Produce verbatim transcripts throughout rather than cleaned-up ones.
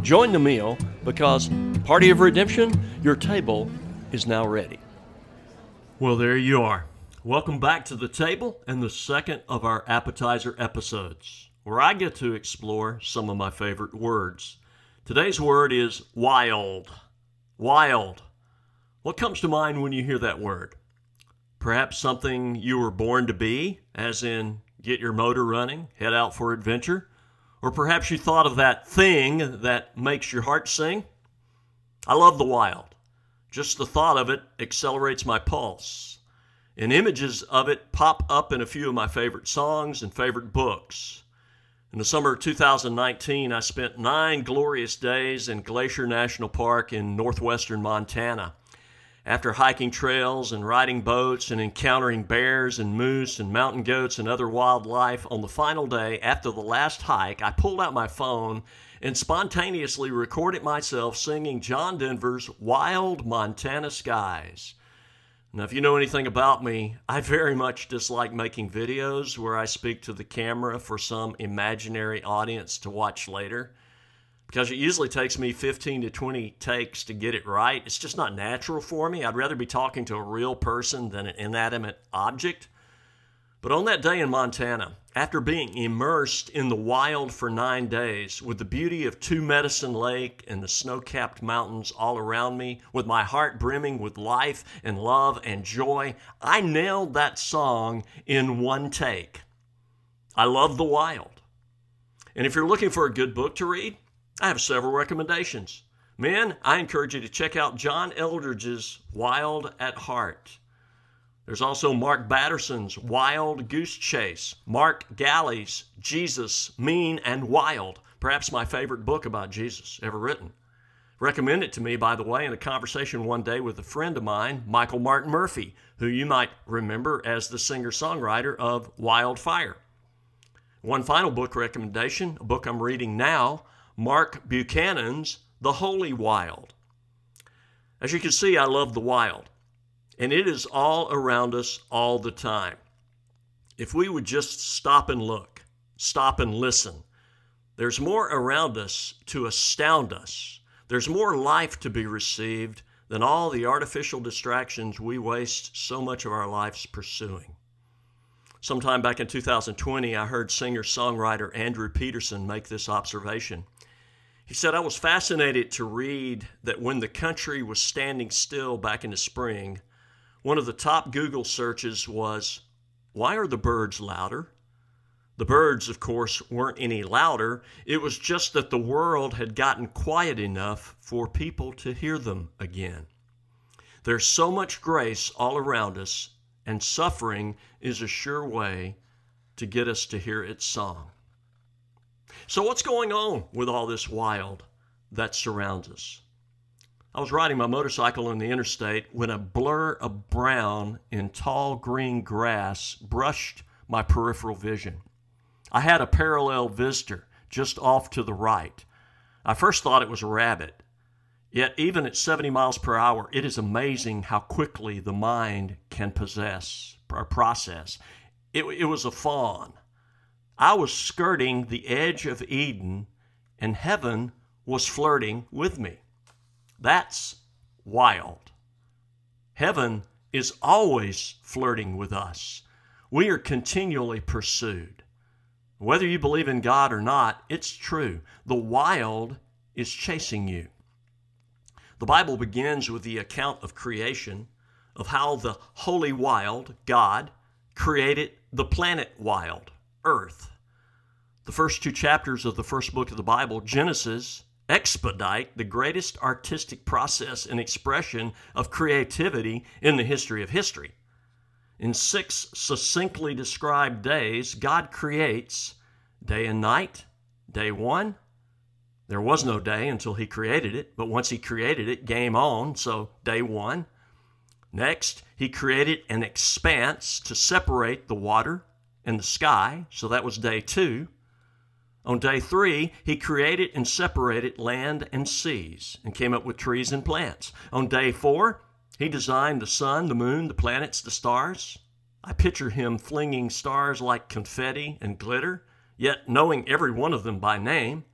join the meal, because Party of Redemption, your table is now ready. Well, there you are. Welcome back to the table and the second of our appetizer episodes, where I get to explore some of my favorite words. Today's word is wild. Wild. What comes to mind when you hear that word? Perhaps something you were born to be, as in get your motor running, head out for adventure. Or perhaps you thought of that thing that makes your heart sing. I love the wild. Just the thought of it accelerates my pulse. And images of it pop up in a few of my favorite songs and favorite books. In the summer of two thousand nineteen, I spent nine glorious days in Glacier National Park in northwestern Montana. After hiking trails and riding boats and encountering bears and moose and mountain goats and other wildlife, on the final day after the last hike, I pulled out my phone and spontaneously recorded myself singing John Denver's Wild Montana Skies. Now, if you know anything about me, I very much dislike making videos where I speak to the camera for some imaginary audience to watch later, because it usually takes me fifteen to twenty takes to get it right. It's just not natural for me. I'd rather be talking to a real person than an inanimate object. But on that day in Montana, after being immersed in the wild for nine days, with the beauty of Two Medicine Lake and the snow-capped mountains all around me, with my heart brimming with life and love and joy, I nailed that song in one take. I love the wild. And if you're looking for a good book to read, I have several recommendations. Men, I encourage you to check out John Eldredge's Wild at Heart. There's also Mark Batterson's Wild Goose Chase, Mark Galley's Jesus, Mean and Wild, perhaps my favorite book about Jesus ever written. Recommended it to me, by the way, in a conversation one day with a friend of mine, Michael Martin Murphy, who you might remember as the singer-songwriter of Wildfire. One final book recommendation, a book I'm reading now, Mark Buchanan's The Holy Wild. As you can see, I love the wild, and it is all around us all the time. If we would just stop and look, stop and listen, there's more around us to astound us. There's more life to be received than all the artificial distractions we waste so much of our lives pursuing. Sometime back in two thousand twenty, I heard singer-songwriter Andrew Peterson make this observation. He said, I was fascinated to read that when the country was standing still back in the spring, one of the top Google searches was, why are the birds louder? The birds, of course, weren't any louder. It was just that the world had gotten quiet enough for people to hear them again. There's so much grace all around us, and suffering is a sure way to get us to hear its song. So what's going on with all this wild that surrounds us? I was riding my motorcycle on the interstate when a blur of brown in tall green grass brushed my peripheral vision. I had a parallel visitor just off to the right. I first thought it was a rabbit. Yet even at seventy miles per hour, it is amazing how quickly the mind can possess or process. It, it was a fawn. I was skirting the edge of Eden, and heaven was flirting with me. That's wild. Heaven is always flirting with us. We are continually pursued. Whether you believe in God or not, it's true. The wild is chasing you. The Bible begins with the account of creation, of how the Holy Wild, God, created the planet Wild, Earth. The first two chapters of the first book of the Bible, Genesis, expedite the greatest artistic process and expression of creativity in the history of history. In six succinctly described days, God creates day and night, day one. There was no day until he created it, but once he created it, game on, so day one. Next, he created an expanse to separate the water and the sky, so that was day two. On day three, he created and separated land and seas and came up with trees and plants. On day four, he designed the sun, the moon, the planets, the stars. I picture him flinging stars like confetti and glitter, yet knowing every one of them by name,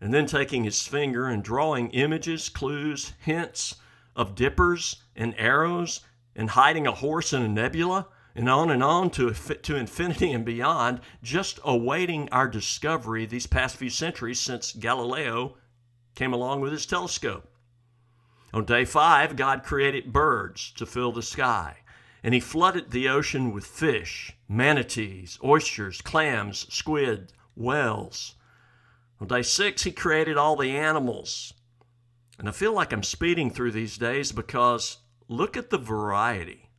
and then taking his finger and drawing images, clues, hints of dippers and arrows, and hiding a horse in a nebula, and on and on to, to infinity and beyond, just awaiting our discovery these past few centuries since Galileo came along with his telescope. On day five, God created birds to fill the sky, and he flooded the ocean with fish, manatees, oysters, clams, squid, whales. On day six, he created all the animals. And I feel like I'm speeding through these days because look at the variety.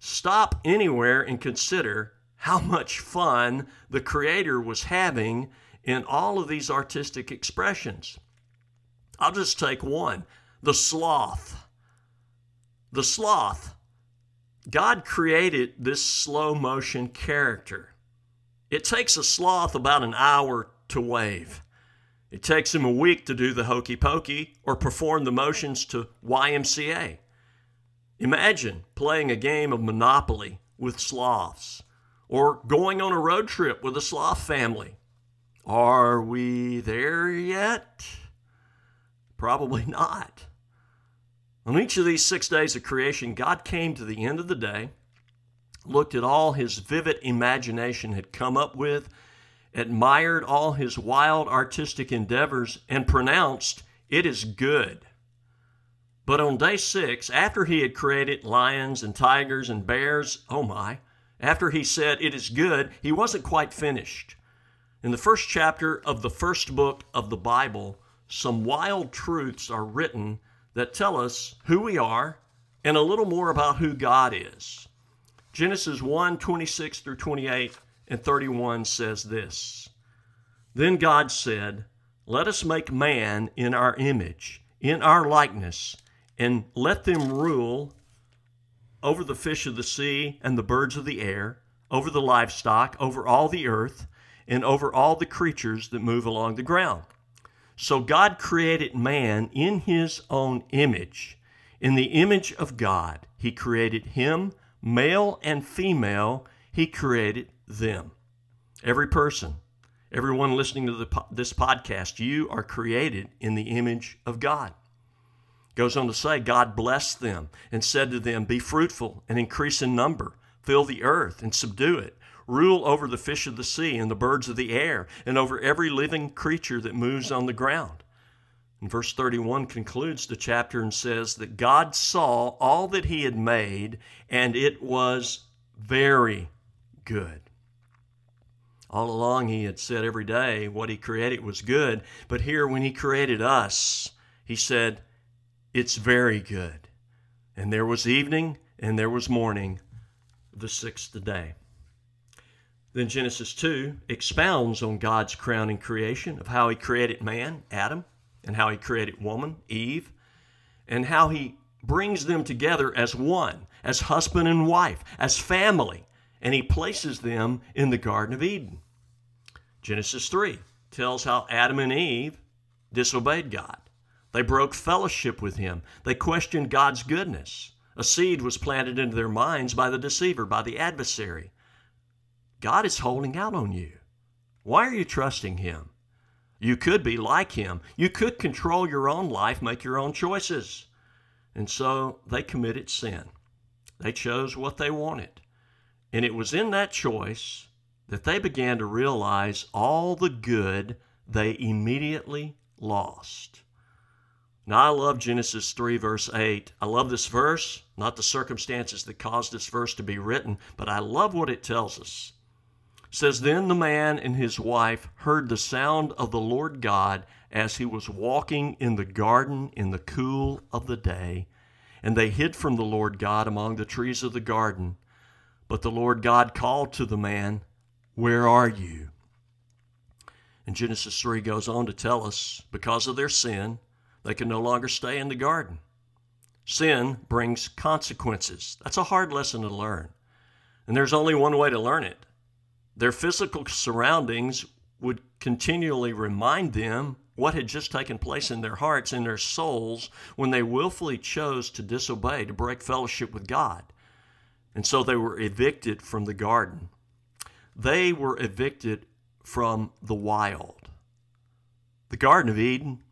Stop anywhere and consider how much fun the Creator was having in all of these artistic expressions. I'll just take one, the sloth. The sloth. God created this slow motion character. It takes a sloth about an hour to wave. It takes him a week to do the hokey pokey or perform the motions to Y M C A. Imagine playing a game of Monopoly with sloths or going on a road trip with a sloth family. Are we there yet? Probably not. On each of these six days of creation, God came to the end of the day, looked at all his vivid imagination had come up with, admired all his wild artistic endeavors, and pronounced, "It is good." But on day six, after he had created lions and tigers and bears, oh my, after he said, "It is good," he wasn't quite finished. In the first chapter of the first book of the Bible, some wild truths are written that tell us who we are and a little more about who God is. Genesis one, twenty-six through twenty-eight and thirty-one says this, "Then God said, let us make man in our image, in our likeness, and let them rule over the fish of the sea and the birds of the air, over the livestock, over all the earth, and over all the creatures that move along the ground. So God created man in his own image. In the image of God, he created him, male and female, he created them." Every person, everyone listening to the, this podcast, you are created in the image of God. Goes on to say, God blessed them and said to them, "Be fruitful and increase in number, fill the earth and subdue it, rule over the fish of the sea and the birds of the air, and over every living creature that moves on the ground." And verse thirty-one concludes the chapter and says that God saw all that he had made, and it was very good. All along he had said every day what he created was good, but here when he created us, he said, "It's very good." And there was evening and there was morning, the sixth day. Then Genesis two expounds on God's crowning creation of how he created man, Adam, and how he created woman, Eve, and how he brings them together as one, as husband and wife, as family, and he places them in the Garden of Eden. Genesis three tells how Adam and Eve disobeyed God. They broke fellowship with him. They questioned God's goodness. A seed was planted into their minds by the deceiver, by the adversary. God is holding out on you. Why are you trusting him? You could be like him. You could control your own life, make your own choices. And so they committed sin. They chose what they wanted. And it was in that choice that they began to realize all the good they immediately lost. Now, I love Genesis three, verse eight. I love this verse, not the circumstances that caused this verse to be written, but I love what it tells us. It says, "Then the man and his wife heard the sound of the Lord God as he was walking in the garden in the cool of the day, and they hid from the Lord God among the trees of the garden. But the Lord God called to the man, 'Where are you?'" And Genesis three goes on to tell us, because of their sin, they can no longer stay in the garden. Sin brings consequences. That's a hard lesson to learn. And there's only one way to learn it. Their physical surroundings would continually remind them what had just taken place in their hearts and their souls when they willfully chose to disobey, to break fellowship with God. And so they were evicted from the garden. They were evicted from the wild. The Garden of Eden,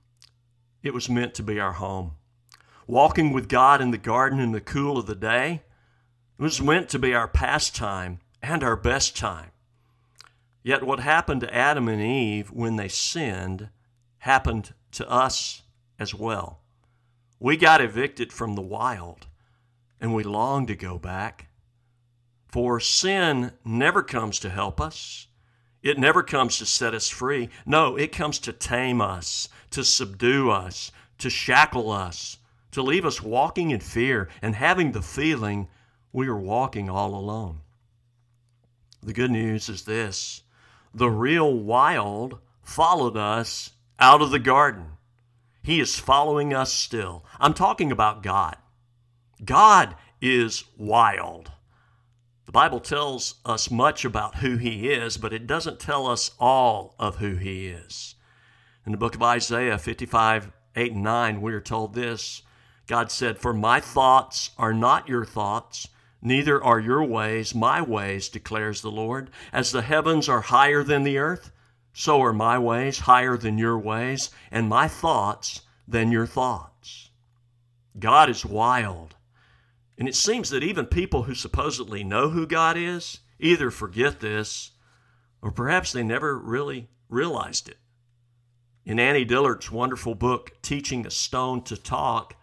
it was meant to be our home. Walking with God in the garden in the cool of the day, it was meant to be our pastime and our best time. Yet what happened to Adam and Eve when they sinned happened to us as well. We got evicted from the wild, and we long to go back. For sin never comes to help us. It never comes to set us free. No, it comes to tame us, to subdue us, to shackle us, to leave us walking in fear and having the feeling we are walking all alone. The good news is this: the real wild followed us out of the garden. He is following us still. I'm talking about God. God is wild. The Bible tells us much about who he is, but it doesn't tell us all of who he is. In the book of Isaiah fifty-five, eight and nine, we are told this. God said, "For my thoughts are not your thoughts, neither are your ways my ways, declares the Lord. As the heavens are higher than the earth, so are my ways higher than your ways, and my thoughts than your thoughts." God is wild. And it seems that even people who supposedly know who God is either forget this, or perhaps they never really realized it. In Annie Dillard's wonderful book, Teaching a Stone to Talk,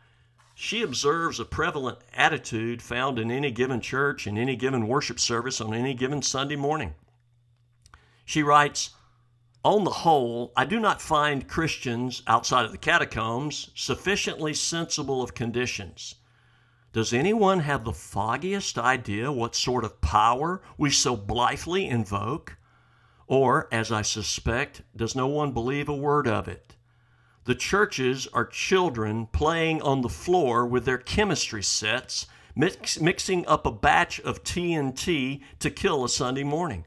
she observes a prevalent attitude found in any given church, in any given worship service, on any given Sunday morning. She writes, "On the whole, I do not find Christians outside of the catacombs sufficiently sensible of conditions. Does anyone have the foggiest idea what sort of power we so blithely invoke? Or, as I suspect, does no one believe a word of it? The churches are children playing on the floor with their chemistry sets, mix, mixing up a batch of T N T to kill a Sunday morning.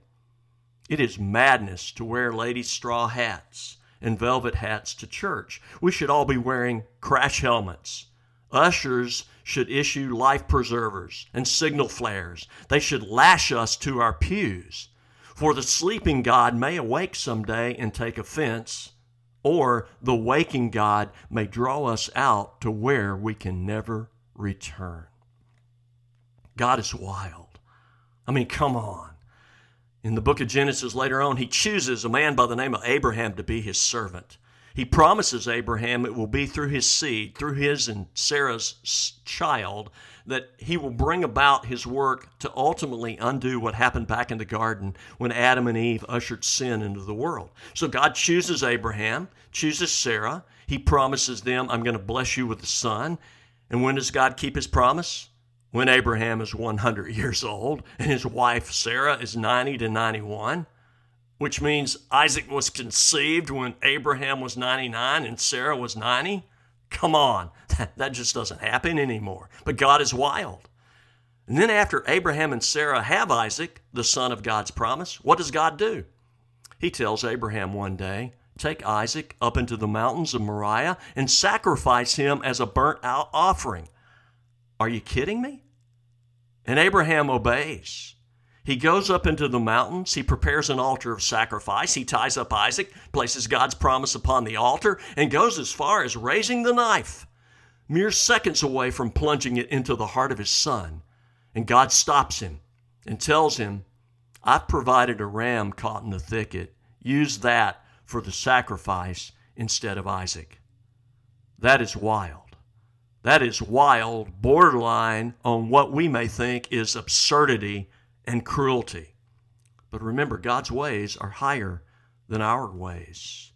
It is madness to wear ladies' straw hats and velvet hats to church. We should all be wearing crash helmets. Ushers should issue life preservers and signal flares. They should lash us to our pews. For the sleeping God may awake someday and take offense, or the waking God may draw us out to where we can never return." God is wild. I mean, come on. In the book of Genesis later on, he chooses a man by the name of Abraham to be his servant. He promises Abraham it will be through his seed, through his and Sarah's child, that he will bring about his work to ultimately undo what happened back in the garden when Adam and Eve ushered sin into the world. So God chooses Abraham, chooses Sarah. He promises them, "I'm going to bless you with a son." And when does God keep his promise? When Abraham is one hundred years old and his wife Sarah is ninety to ninety-one. Which means Isaac was conceived when Abraham was ninety-nine and Sarah was ninety? Come on, that just doesn't happen anymore. But God is wild. And then after Abraham and Sarah have Isaac, the son of God's promise, what does God do? He tells Abraham one day, "Take Isaac up into the mountains of Moriah and sacrifice him as a burnt-out offering." Are you kidding me? And Abraham obeys. He goes up into the mountains, he prepares an altar of sacrifice, he ties up Isaac, places God's promise upon the altar, and goes as far as raising the knife, mere seconds away from plunging it into the heart of his son. And God stops him and tells him, "I've provided a ram caught in the thicket. Use that for the sacrifice instead of Isaac." That is wild. That is wild, borderline on what we may think is absurdity and cruelty. But remember, God's ways are higher than our ways.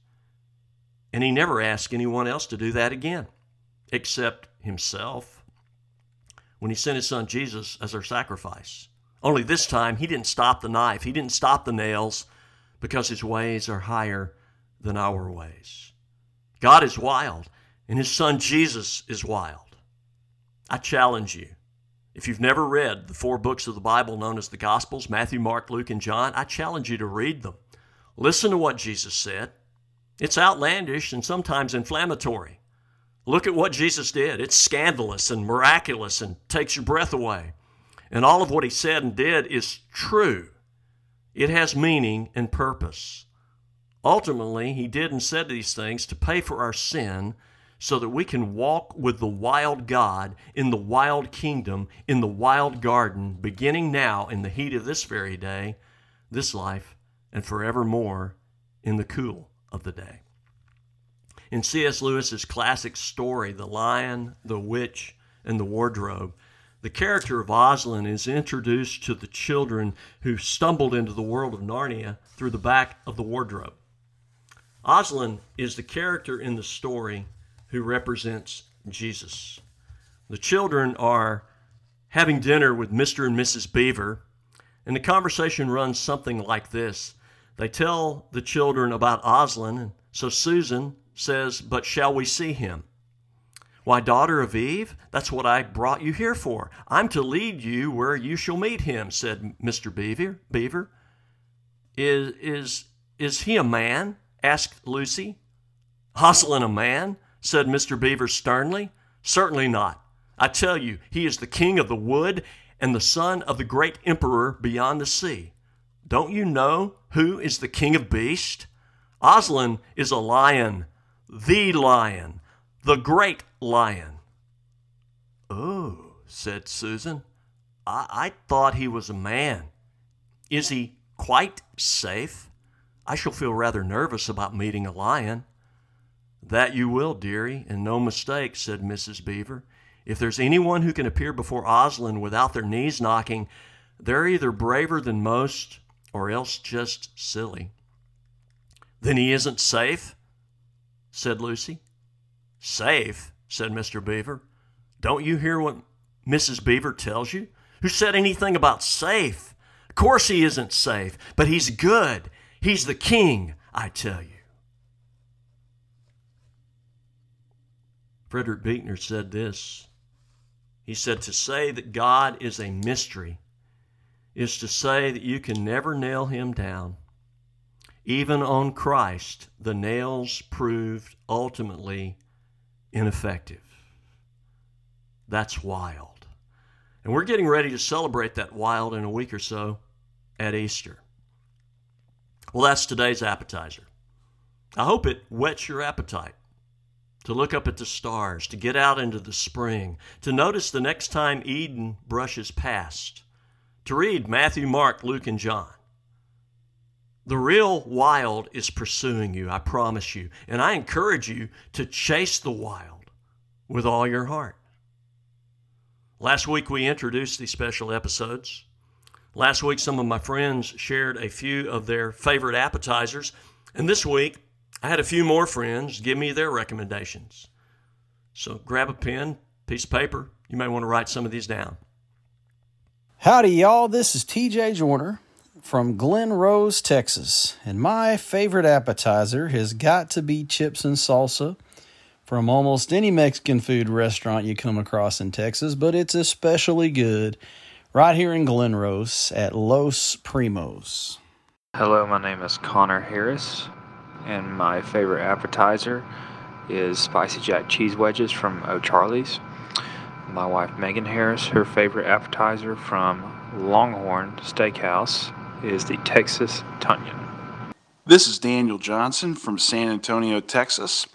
And he never asked anyone else to do that again, except himself, when he sent his son Jesus as our sacrifice. Only this time, he didn't stop the knife. He didn't stop the nails, because his ways are higher than our ways. God is wild, and his son Jesus is wild. I challenge you, if you've never read the four books of the Bible known as the Gospels, Matthew, Mark, Luke, and John, I challenge you to read them. Listen to what Jesus said. It's outlandish and sometimes inflammatory. Look at what Jesus did. It's scandalous and miraculous and takes your breath away. And all of what he said and did is true. It has meaning and purpose. Ultimately, he did and said these things to pay for our sin, so that we can walk with the wild God in the wild kingdom, in the wild garden, beginning now in the heat of this very day, this life, and forevermore in the cool of the day. In C S Lewis's classic story, The Lion, the Witch, and the Wardrobe, the character of Aslan is introduced to the children who stumbled into the world of Narnia through the back of the wardrobe. Aslan is the character in the story who represents Jesus. The children are having dinner with Mister and Missus Beaver, and the conversation runs something like this. They tell the children about Aslan, and so Susan says, "But shall we see him?" "Why, daughter of Eve, that's what I brought you here for. I'm to lead you where you shall meet him," said Mister Beaver. Beaver. Is, is, is he a man?" asked Lucy. "Aslan a man?" said Mister Beaver sternly. "Certainly not. I tell you, he is the king of the wood and the son of the great emperor beyond the sea. Don't you know who is the king of beasts? Aslan is a lion, the lion, the great lion." "Oh," said Susan, I, I thought he was a man. Is he quite safe? I shall feel rather nervous about meeting a lion." "That you will, dearie, and no mistake," said Missus Beaver. "If there's anyone who can appear before Aslan without their knees knocking, they're either braver than most or else just silly." "Then he isn't safe?" said Lucy. "Safe?" said Mister Beaver. "Don't you hear what Missus Beaver tells you? Who said anything about safe? Of course he isn't safe, but he's good. He's the king, I tell you." Frederick Buechner said this. He said, "To say that God is a mystery is to say that you can never nail him down. Even on Christ, the nails proved ultimately ineffective." That's wild. And we're getting ready to celebrate that wild in a week or so at Easter. Well, that's today's appetizer. I hope it whets your appetite to look up at the stars, to get out into the spring, to notice the next time Eden brushes past, to read Matthew, Mark, Luke, and John. The real wild is pursuing you, I promise you, and I encourage you to chase the wild with all your heart. Last week, we introduced these special episodes. Last week, some of my friends shared a few of their favorite appetizers, and this week, I had a few more friends give me their recommendations. So grab a pen, piece of paper. You may want to write some of these down. Howdy, y'all. This is T J Joyner from Glen Rose, Texas. And my favorite appetizer has got to be chips and salsa from almost any Mexican food restaurant you come across in Texas, but it's especially good right here in Glen Rose at Los Primos. Hello, my name is Connor Harris, and my favorite appetizer is Spicy Jack Cheese Wedges from O'Charlie's. My wife, Megan Harris, her favorite appetizer from Longhorn Steakhouse is the Texas Tunyon. This is Daniel Johnson from San Antonio, Texas.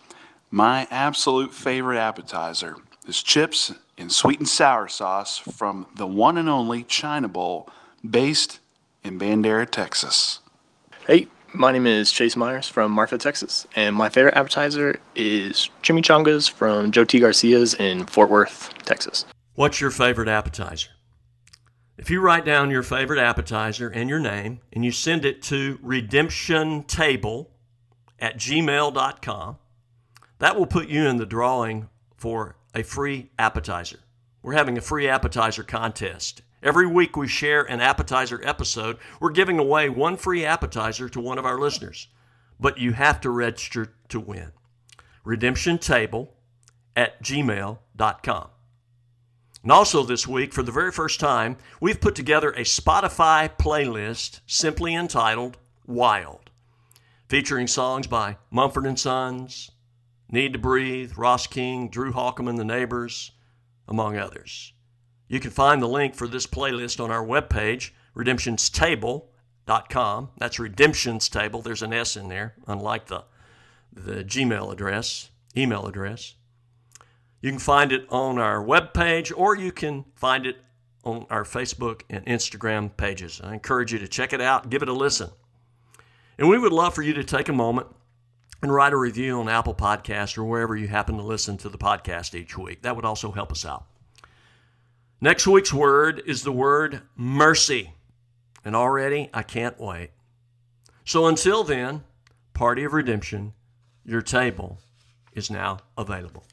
My absolute favorite appetizer is chips and sweet and sour sauce from the one and only China Bowl, based in Bandera, Texas. Hey, My name is Chase Myers from Marfa, Texas, and my favorite appetizer is chimichangas from Joe T. Garcia's in Fort Worth, Texas. What's your favorite appetizer? If you write down your favorite appetizer and your name, and you send it to redemption table at gmail dot com, that will put you in the drawing for a free appetizer. We're having a free appetizer contest. Every week we share an appetizer episode. We're giving away one free appetizer to one of our listeners, but you have to register to win. redemption table at gmail dot com. And also this week, for the very first time, we've put together a Spotify playlist simply entitled Wild, featuring songs by Mumford and Sons, Need to Breathe, Ross King, Drew Holcomb and the Neighbors, among others. You can find the link for this playlist on our webpage, redemptions table dot com. That's Redemption's Table. There's an S in there, unlike the, the Gmail address, email address. You can find it on our webpage, or you can find it on our Facebook and Instagram pages. I encourage you to check it out, give it a listen. And we would love for you to take a moment and write a review on Apple Podcasts or wherever you happen to listen to the podcast each week. That would also help us out. Next week's word is the word mercy. And already, I can't wait. So until then, Party of Redemption, your table is now available.